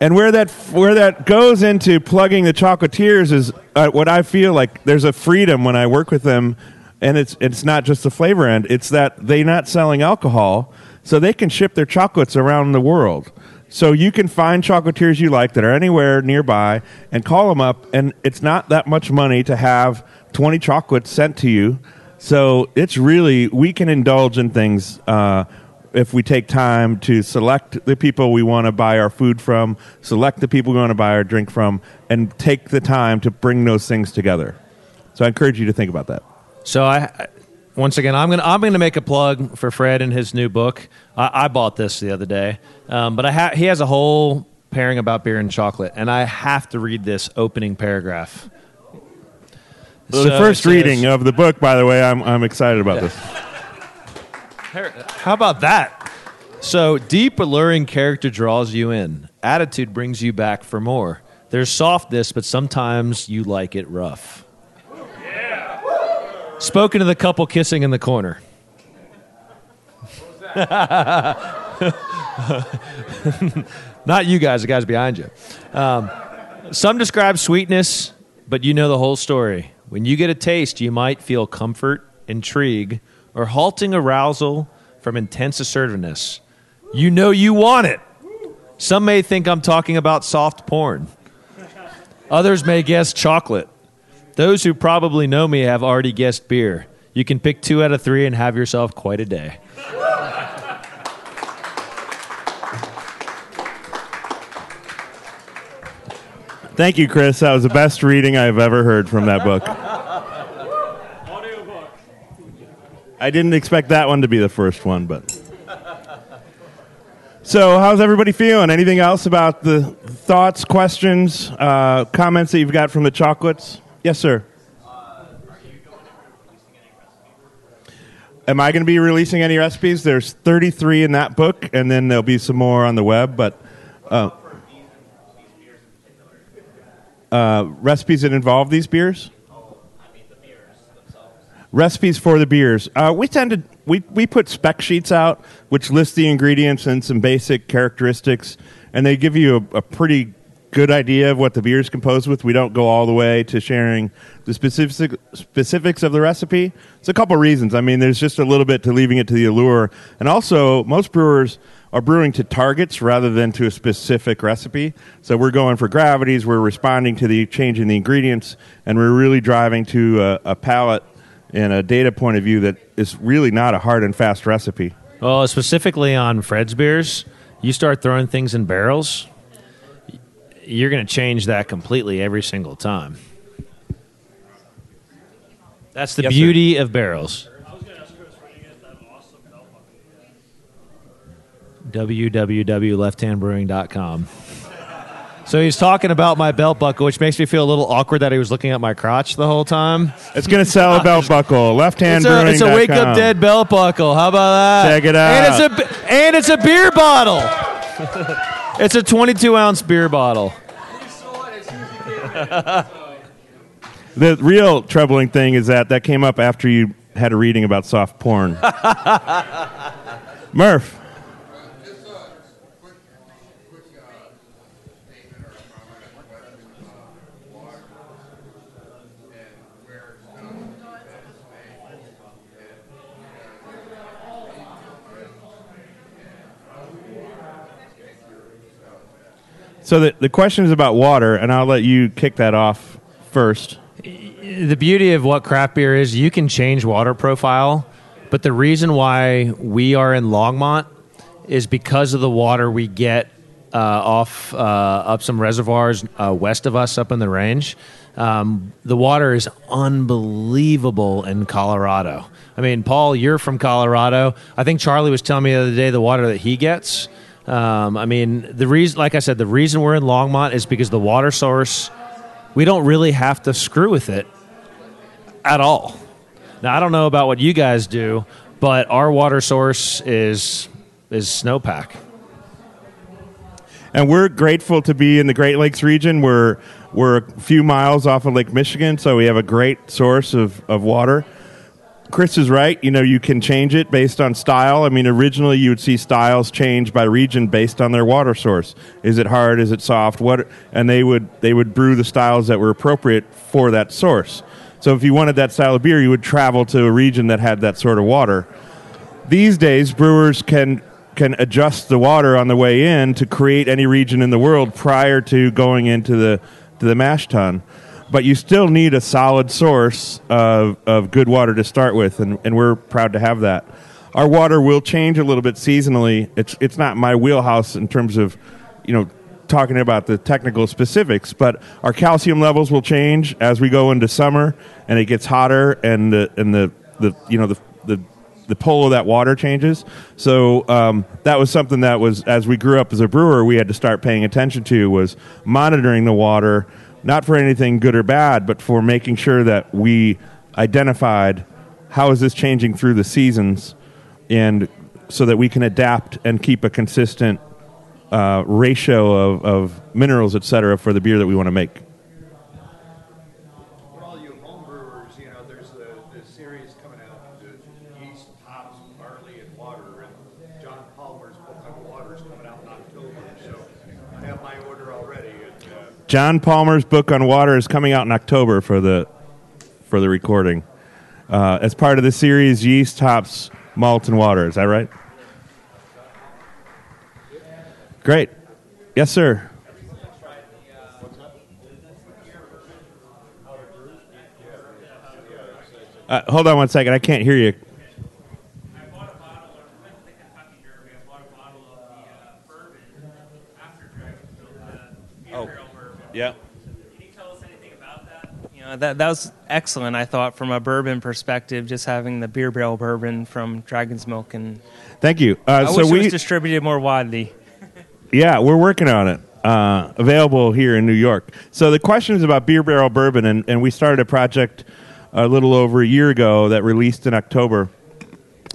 And where that where that goes into plugging the chocolatiers is uh, what I feel like there's a freedom when I work with them, and it's it's not just the flavor end. It's that they're not selling alcohol, so they can ship their chocolates around the world. So you can find chocolatiers you like that are anywhere nearby and call them up, and it's not that much money to have twenty chocolates sent to you. So it's really, we can indulge in things uh if we take time to select the people we want to buy our food from, select the people we want to buy our drink from, and take the time to bring those things together. So I encourage you to think about that. So I, once again, I'm going to I'm going to make a plug for Fred and his new book. I, I bought this the other day, um, but I ha- he has a whole pairing about beer and chocolate, and I have to read this opening paragraph. Well, so the first reading of the book, by the way, I'm I'm excited about yeah. this. How about that? So, deep, alluring character draws you in. Attitude brings you back for more. There's softness, but sometimes you like it rough. Yeah. Spoken to the couple kissing in the corner. What was that? Not you guys, the guys behind you. Um, some describe sweetness, but you know the whole story. When you get a taste, you might feel comfort, intrigue, or halting arousal from intense assertiveness. You know you want it. Some may think I'm talking about soft porn. Others may guess chocolate. Those who probably know me have already guessed beer. You can pick two out of three and have yourself quite a day. Thank you, Chris. That was the best reading I've ever heard from that book. Audiobook. I didn't expect that one to be the first one, but... So how's everybody feeling? Anything else about the thoughts, questions, uh, comments that you've got from the chocolates? Yes, sir. Uh, are you going to be releasing any recipes? Am I going to be releasing any recipes? There's thirty-three in that book, and then there'll be some more on the web. But uh, uh, recipes that involve these beers? Oh, I mean the beers themselves. Recipes for the beers. Uh, we tend to. We we put spec sheets out, which list the ingredients and some basic characteristics, and they give you a, a pretty good idea of what the beer is composed with. We don't go all the way to sharing the specific specifics of the recipe. It's a couple reasons. I mean, there's just a little bit to leaving it to the allure, and also most brewers are brewing to targets rather than to a specific recipe. So we're going for gravities. We're responding to the change in the ingredients, and we're really driving to a, a palate and a data point of view that is really not a hard and fast recipe. Well, specifically on Fred's beers, you start throwing things in barrels, you're going to change that completely every single time. That's the yes, beauty sir. of barrels. I was going to ask Chris, where you get that awesome bell buckle you got? w w w dot left hand brewing dot com. So he's talking about my belt buckle, which makes me feel a little awkward that he was looking at my crotch the whole time. It's going to sell a belt buckle. Left hand brewing dot com. It's, it's a Wake Up Dead belt buckle. How about that? Check it out. And it's a, and it's a beer bottle. It's a twenty-two ounce beer bottle. The real troubling thing is that that came up after you had a reading about soft porn. Murph. So the, the question is about water, and I'll let you kick that off first. The beauty of what craft beer is, you can change water profile, but the reason why we are in Longmont is because of the water we get uh, off uh, up some reservoirs uh, west of us up in the range. Um, the water is unbelievable in Colorado. I mean, Paul, you're from Colorado. I think Charlie was telling me the other day the water that he gets... Um, I mean, the reason, like I said, the reason we're in Longmont is because the water source, we don't really have to screw with it at all. Now, I don't know about what you guys do, but our water source is is snowpack. And we're grateful to be in the Great Lakes region. We're, we're a few miles off of Lake Michigan, so we have a great source of, of water. Chris is right. You know, you can change it based on style. I mean, originally you would see styles change by region based on their water source. Is it hard? Is it soft? What? And they would they would brew the styles that were appropriate for that source. So if you wanted that style of beer, you would travel to a region that had that sort of water. These days, brewers can can adjust the water on the way in to create any region in the world prior to going into the to the mash tun. But you still need a solid source of, of good water to start with, and, and we're proud to have that. Our water will change a little bit seasonally. It's it's not my wheelhouse in terms of, you know, talking about the technical specifics, but our calcium levels will change as we go into summer and it gets hotter, and the and the, the you know the the the pull of that water changes. So um, that was something that was, as we grew up as a brewer, we had to start paying attention to, was monitoring the water. Not for anything good or bad, but for making sure that we identified how is this changing through the seasons, and so that we can adapt and keep a consistent uh, ratio of, of minerals, et cetera, for the beer that we want to make. For all you home brewers, you know, there's a, this series coming out, the yeast, hops, barley, and water, and John Palmer's book on Palmer's coming out in October, so I have my order already. It, uh, John Palmer's book on water is coming out in October for the for the recording. Uh, as part of the series, Yeast, Hops, Malt, and Water. Is that right? Great. Yes, sir. Uh, hold on one second. I can't hear you. I bought a bottle of the Kentucky Derby. I bought a bottle of the bourbon after Dragon's Milk, the imperial bourbon. Yeah. Can you tell us anything about that? You know, that that was excellent. I thought from a bourbon perspective, just having the beer barrel bourbon from Dragon's Milk and. Thank you. Uh, I so wish we, it was distributed more widely. Yeah, we're working on it. Uh, available here in New York. So the question is about beer barrel bourbon, and, and we started a project a little over a year ago that released in October.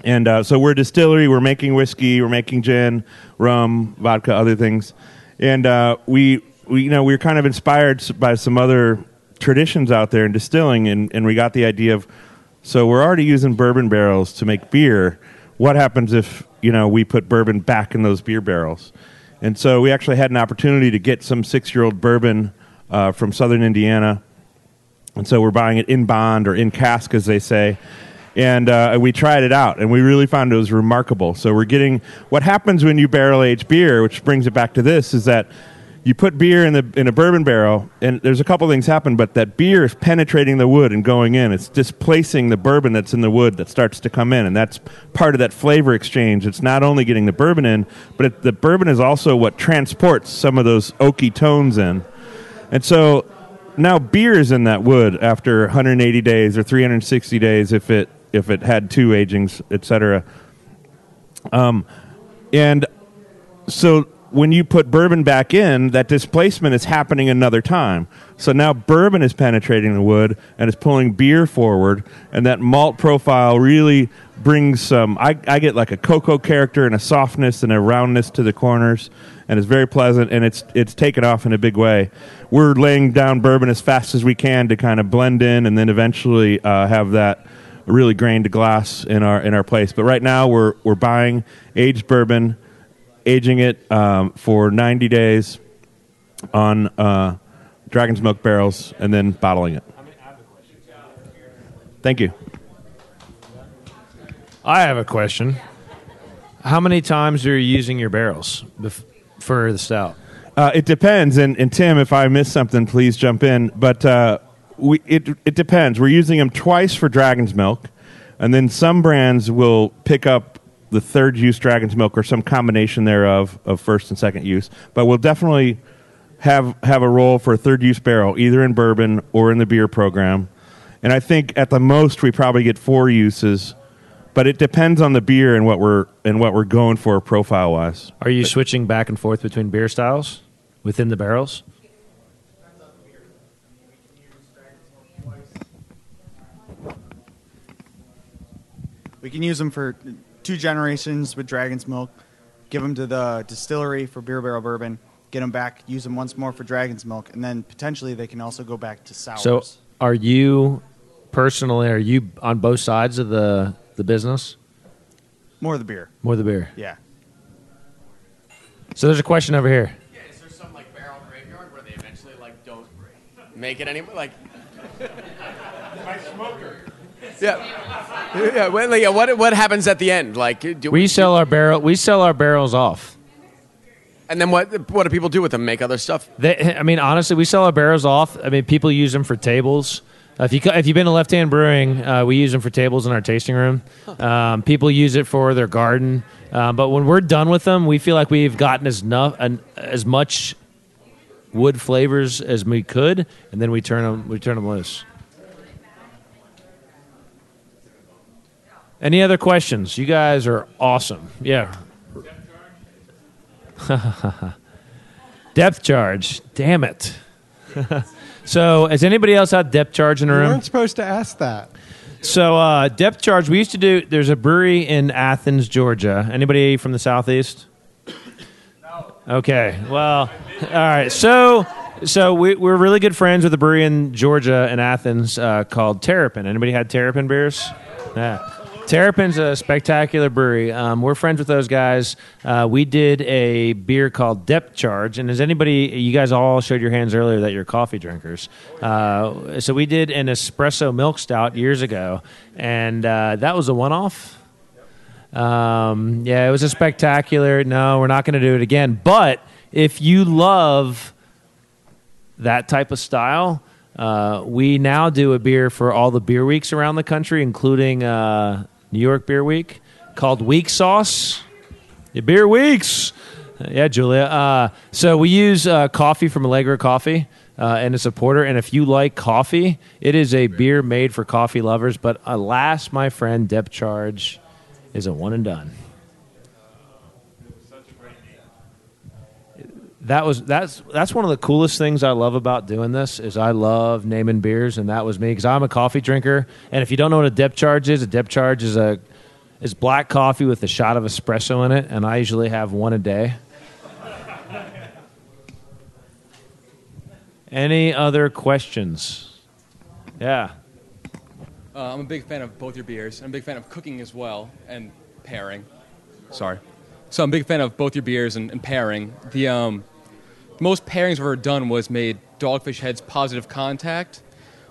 And uh, so we're a distillery, we're making whiskey, we're making gin, rum, vodka, other things. And uh, we, we, you know, we were kind of inspired by some other traditions out there in distilling, and, and we got the idea of, so we're already using bourbon barrels to make beer. What happens if, you know, we put bourbon back in those beer barrels? And so we actually had an opportunity to get some six-year-old bourbon uh, from southern Indiana. And so we're buying it in bond or in cask, as they say. And uh, we tried it out, and we really found it was remarkable. So we're getting what happens when you barrel age beer, which brings it back to this, is that you put beer in the in a bourbon barrel, and there's a couple things happen, but that beer is penetrating the wood and going in. It's displacing the bourbon that's in the wood that starts to come in, and that's part of that flavor exchange. It's not only getting the bourbon in, but it, the bourbon is also what transports some of those oaky tones in. And so now beer is in that wood after one hundred eighty days or three hundred sixty days if it if it had two agings, et cetera. Um, and so when you put bourbon back in, that displacement is happening another time. So now bourbon is penetrating the wood and is pulling beer forward, and that malt profile really brings some. I, I get like a cocoa character and a softness and a roundness to the corners, and it's very pleasant, and it's it's taken off in a big way. We're laying down bourbon as fast as we can to kind of blend in, and then eventually uh, have that really grain to glass in our in our place. But right now we're we're buying aged bourbon, aging it um, for ninety days on uh, Dragon's Milk barrels, and then bottling it. Thank you. I have a question. How many times are you using your barrels bef- for the stout? Uh, it depends, and, and Tim, if I miss something, please jump in. But uh, we it it depends. We're using them twice for Dragon's Milk, and then some brands will pick up the third use Dragon's Milk or some combination thereof of first and second use, but we'll definitely have have a role for a third use barrel either in bourbon or in the beer program. And I think at the most we probably get four uses, but it depends on the beer and what we're and what we're going for profile wise. Are you but, switching back and forth between beer styles within the barrels? We can use them for two generations with Dragon's Milk, give them to the distillery for beer barrel bourbon, get them back, use them once more for Dragon's Milk, and then potentially they can also go back to sours. So are you, personally, are you on both sides of the, the business? More the beer. More the beer. Yeah. So there's a question over here. Yeah, is there some, like, barrel graveyard where they eventually, like, don't make it anymore? Like, my smoker. Yeah, yeah. Well, yeah. What what happens at the end? Like, do we, we sell our barrel? We sell our barrels off, and then what? What do people do with them? Make other stuff? They, I mean, honestly, we sell our barrels off. I mean, people use them for tables. Uh, if you if you've been to Left Hand Brewing, uh, we use them for tables in our tasting room. Um, people use it for their garden. Um, but when we're done with them, we feel like we've gotten as enough an, as much wood flavors as we could, and then we turn them we turn them loose. Any other questions? You guys are awesome. Yeah. Depth charge. Depth charge. Damn it. So, has anybody else had depth charge in the room? You weren't supposed to ask that. So, uh, depth charge. We used to do. There's a brewery in Athens, Georgia. Anybody from the southeast? No. Okay. Well. All right. So, so we, we're really good friends with a brewery in Georgia in Athens uh, called Terrapin. Anybody had Terrapin beers? Yeah. Terrapin's a spectacular brewery. Um, we're friends with those guys. Uh, we did a beer called Depth Charge. And is anybody, you guys all showed your hands earlier that you're coffee drinkers. Uh, so we did an espresso milk stout years ago. And uh, that was a one-off. Um, yeah, it was a spectacular. No, we're not going to do it again. But if you love that type of style, uh, we now do a beer for all the beer weeks around the country, including uh, New York Beer Week, called Week Sauce. Your beer weeks. Uh, yeah, Julia. Uh, so we use uh, coffee from Allegra Coffee, uh, and it's a porter. And if you like coffee, it is a beer made for coffee lovers. But alas, my friend, Depth Charge is a one and done. That was that's that's one of the coolest things I love about doing this is I love naming beers, and that was me because I'm a coffee drinker. And if you don't know what a depth charge is, a depth charge is a is black coffee with a shot of espresso in it, and I usually have one a day. Any other questions? Yeah. Uh, I'm a big fan of both your beers. I'm a big fan of cooking as well and pairing. Sorry. So I'm a big fan of both your beers and, and pairing. The um. Most pairings I've ever done was made Dogfish Head's Positive Contact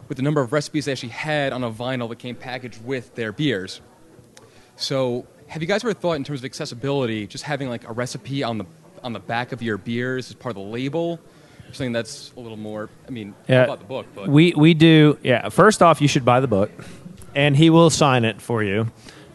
with the number of recipes they actually had on a vinyl that came packaged with their beers. So have you guys ever thought in terms of accessibility, just having like a recipe on the on the back of your beers as part of the label? Something that's a little more, I mean, yeah. about the book. But. We, we do, yeah. First off, you should buy the book, and he will sign it for you.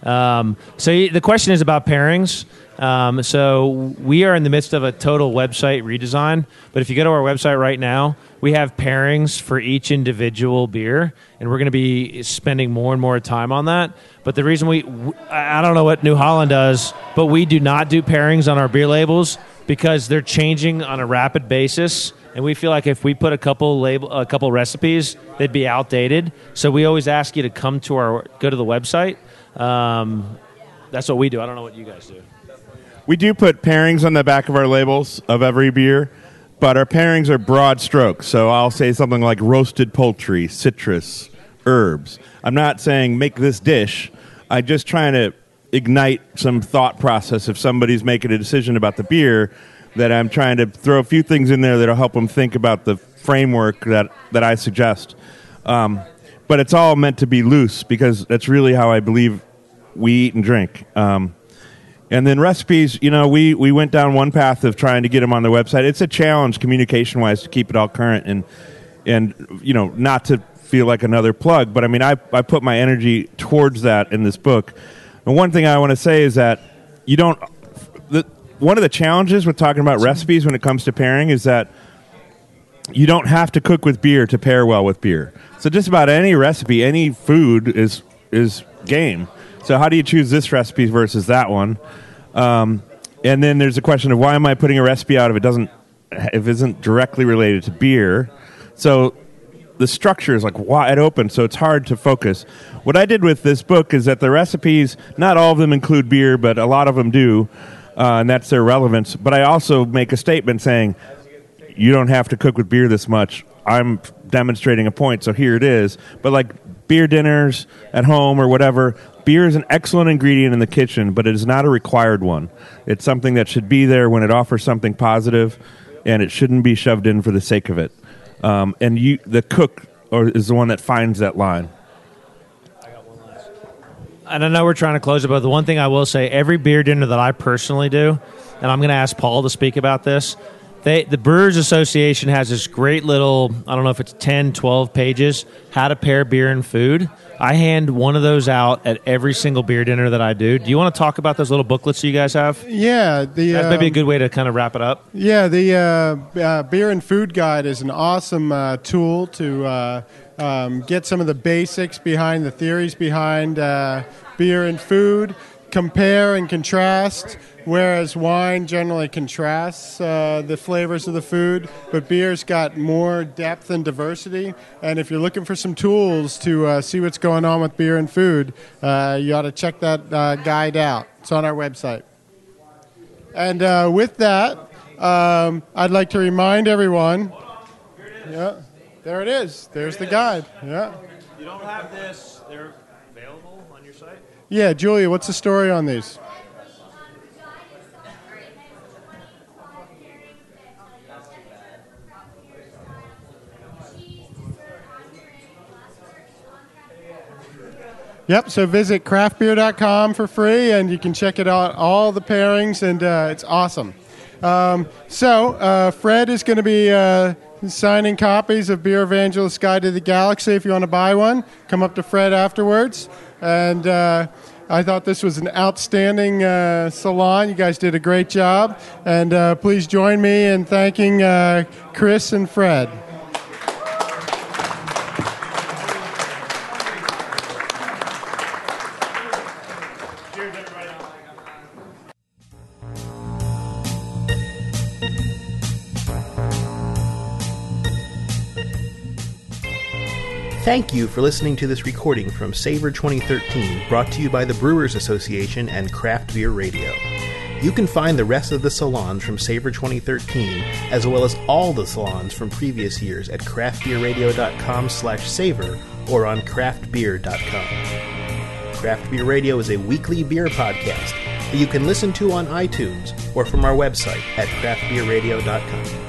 Um, so the question is about pairings. Um, so we are in the midst of a total website redesign, but if you go to our website right now, we have pairings for each individual beer, and we're going to be spending more and more time on that. But the reason we, I don't know what New Holland does, but we do not do pairings on our beer labels because they're changing on a rapid basis, and we feel like if we put a couple label, a couple recipes, they'd be outdated. So we always ask you to come to our, go to the website. Um, that's what we do. I don't know what you guys do. We do put pairings on the back of our labels of every beer, but our pairings are broad strokes. So I'll say something like roasted poultry, citrus, herbs. I'm not saying make this dish. I'm just trying to ignite some thought process if somebody's making a decision about the beer, that I'm trying to throw a few things in there that'll help them think about the framework that, that I suggest. Um, but it's all meant to be loose because that's really how I believe we eat and drink. Um, And then recipes, you know, we, we went down one path of trying to get them on the website. It's a challenge communication-wise to keep it all current and, and you know, not to feel like another plug. But, I mean, I, I put my energy towards that in this book. And one thing I want to say is that you don't the, – one of the challenges with talking about recipes when it comes to pairing is that you don't have to cook with beer to pair well with beer. So just about any recipe, any food is is game. So how do you choose this recipe versus that one? Um, and then there's the question of why am I putting a recipe out if it doesn't, if it isn't directly related to beer? So the structure is like wide open, so it's hard to focus. What I did with this book is that the recipes, not all of them include beer, but a lot of them do, uh, and that's their relevance. But I also make a statement saying, you don't have to cook with beer this much. I'm demonstrating a point, so here it is. But like beer dinners at home or whatever, beer is an excellent ingredient in the kitchen, but it is not a required one. It's something that should be there when it offers something positive, and it shouldn't be shoved in for the sake of it. Um, and you, the cook or, is the one that finds that line. I got one last. And I know we're trying to close it, but the one thing I will say, every beer dinner that I personally do, and I'm going to ask Paul to speak about this, They, the Brewers Association has this great little, I don't know if it's ten, twelve pages, how to pair beer and food. I hand one of those out at every single beer dinner that I do. Do you want to talk about those little booklets you guys have? Yeah. The, That's um, maybe a good way to kind of wrap it up. Yeah, the uh, uh, Beer and Food Guide is an awesome uh, tool to uh, um, get some of the basics behind, the theories behind uh, beer and food, compare and contrast. Whereas wine generally contrasts uh, the flavors of the food, but beer's got more depth and diversity. And if you're looking for some tools to uh, see what's going on with beer and food, uh, you ought to check that uh, guide out. It's on our website. And uh, with that, um, I'd like to remind everyone. Yeah, there it is. There's the guide. Yeah. You don't have this. They're available on your site? Yeah, Julia, what's the story on these? Yep, so visit craft beer dot com for free, and you can check it out, all the pairings, and uh, it's awesome. Um, so, uh, Fred is going to be uh, signing copies of Beer Evangelist's Guide to the Galaxy. If you want to buy one, come up to Fred afterwards. And uh, I thought this was an outstanding uh, salon. You guys did a great job. And uh, please join me in thanking uh, Chris and Fred. Thank you for listening to this recording from Savor twenty thirteen, brought to you by the Brewers Association and Craft Beer Radio. You can find the rest of the salons from Savor twenty thirteen, as well as all the salons from previous years at craft beer radio dot com slash savor or on craft beer dot com. Craft Beer Radio is a weekly beer podcast that you can listen to on iTunes or from our website at craft beer radio dot com.